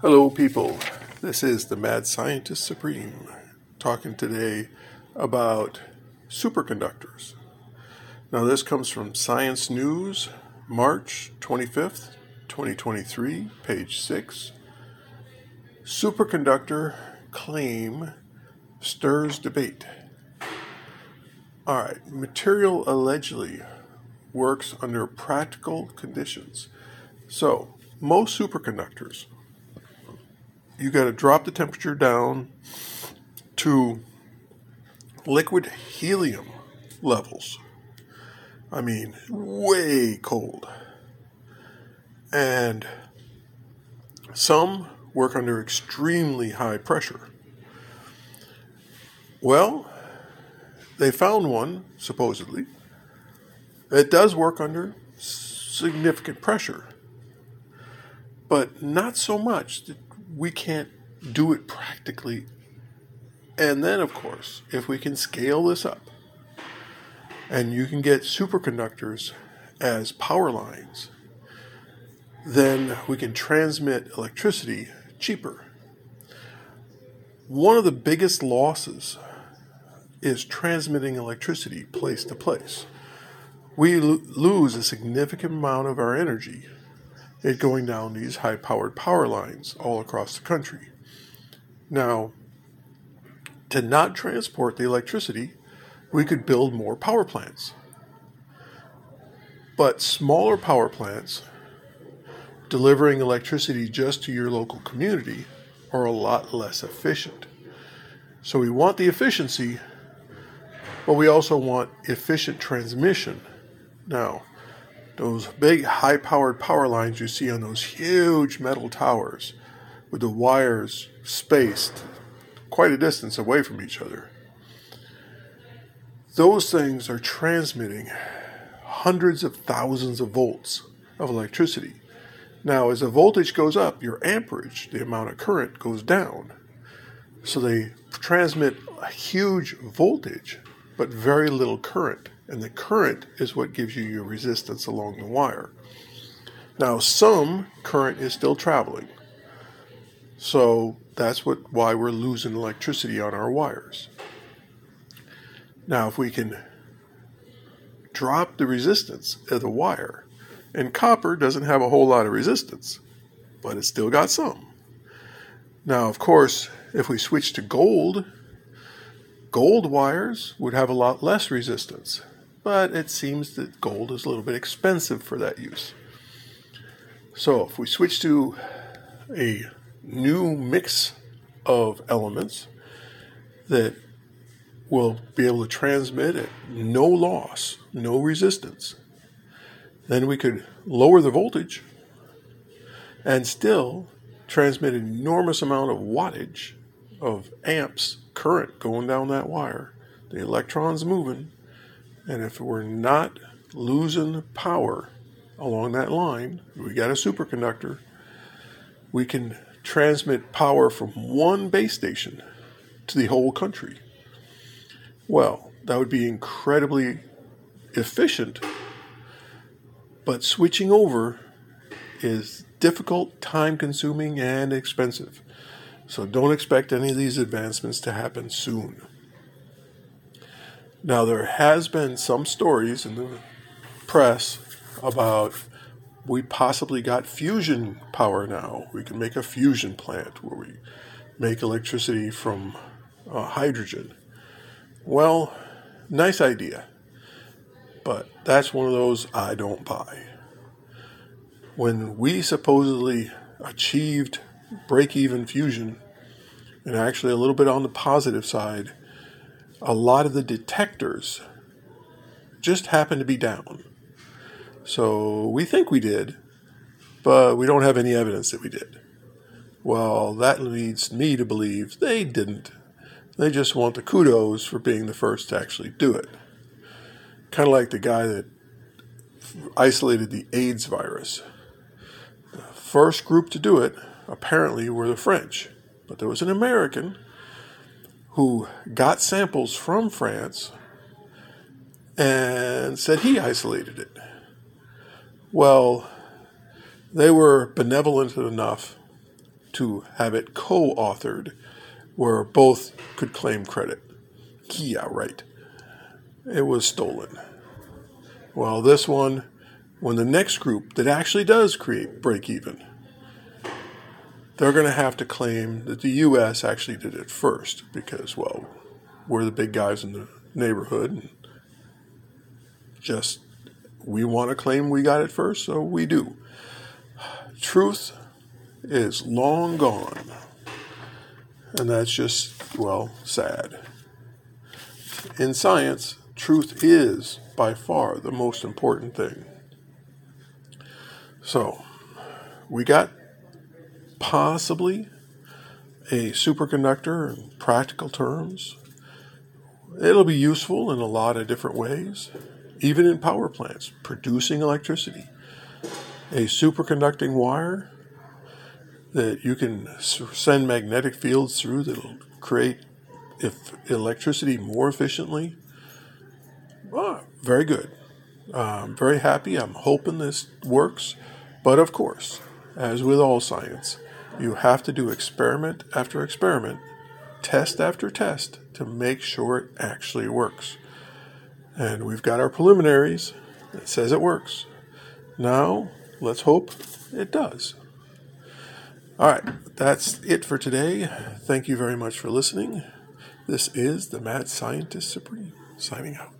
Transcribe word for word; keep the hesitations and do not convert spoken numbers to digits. Hello people, this is the Mad Scientist Supreme talking today about superconductors. Now this comes from Science News, March twenty-fifth, twenty twenty-three, page six. Superconductor claim stirs debate. Alright, material allegedly works under practical conditions. So, most superconductors, you got to drop the temperature down to liquid helium levels. I mean, way cold. And some work under extremely high pressure. Well, they found one, supposedly, that does work under significant pressure, but not so much that we can't do it practically. And then, of course, if we can scale this up, and you can get superconductors as power lines, then we can transmit electricity cheaper. One of the biggest losses is transmitting electricity place to place. We lo- lose a significant amount of our energy it going down these high-powered power lines all across the country. Now, to not transport the electricity, we could build more power plants. But smaller power plants delivering electricity just to your local community are a lot less efficient. So we want the efficiency, but we also want efficient transmission. Now, those big high-powered power lines you see on those huge metal towers with the wires spaced quite a distance away from each other. Those things are transmitting hundreds of thousands of volts of electricity. Now, as the voltage goes up, your amperage, the amount of current, goes down. So they transmit a huge voltage, but very little current. And the current is what gives you your resistance along the wire. Now, some current is still traveling. So that's what why we're losing electricity on our wires. Now, if we can drop the resistance of the wire, and copper doesn't have a whole lot of resistance, but it's still got some. Now, of course, if we switch to gold, gold wires would have a lot less resistance. But it seems that gold is a little bit expensive for that use. So if we switch to a new mix of elements that will be able to transmit at no loss, no resistance, then we could lower the voltage and still transmit an enormous amount of wattage of amps current going down that wire, the electrons moving. And if we're not losing power along that line, we got a superconductor, we can transmit power from one base station to the whole country. Well, that would be incredibly efficient, but switching over is difficult, time-consuming, and expensive. So don't expect any of these advancements to happen soon. Now, there has been some stories in the press about we possibly got fusion power now. We can make a fusion plant where we make electricity from uh, hydrogen. Well, nice idea, but that's one of those I don't buy. When we supposedly achieved break-even fusion, and actually a little bit on the positive side, a lot of the detectors just happened to be down. So we think we did, but we don't have any evidence that we did. Well, that leads me to believe they didn't. They just want the kudos for being the first to actually do it. Kind of like the guy that isolated the AIDS virus. The first group to do it apparently were the French, but there was an American who got samples from France and said he isolated it. Well, they were benevolent enough to have it co-authored where both could claim credit. Yeah, right. It was stolen. Well, this one, when the next group that actually does create break even, they're going to have to claim that the U S actually did it first because, well, we're the big guys in the neighborhood. And just, we want to claim we got it first, so we do. Truth is long gone. And that's just, well, sad. In science, truth is by far the most important thing. So, we got possibly a superconductor in practical terms. It'll be useful in a lot of different ways, even in power plants, producing electricity. A superconducting wire that you can send magnetic fields through that'll create if electricity more efficiently. Ah, very good. I'm very happy. I'm hoping this works. But of course, as with all science, you have to do experiment after experiment, test after test to make sure it actually works. And we've got our preliminaries that says it works. Now, let's hope it does. All right, that's it for today. Thank you very much for listening. This is the Mad Scientist Supreme signing out.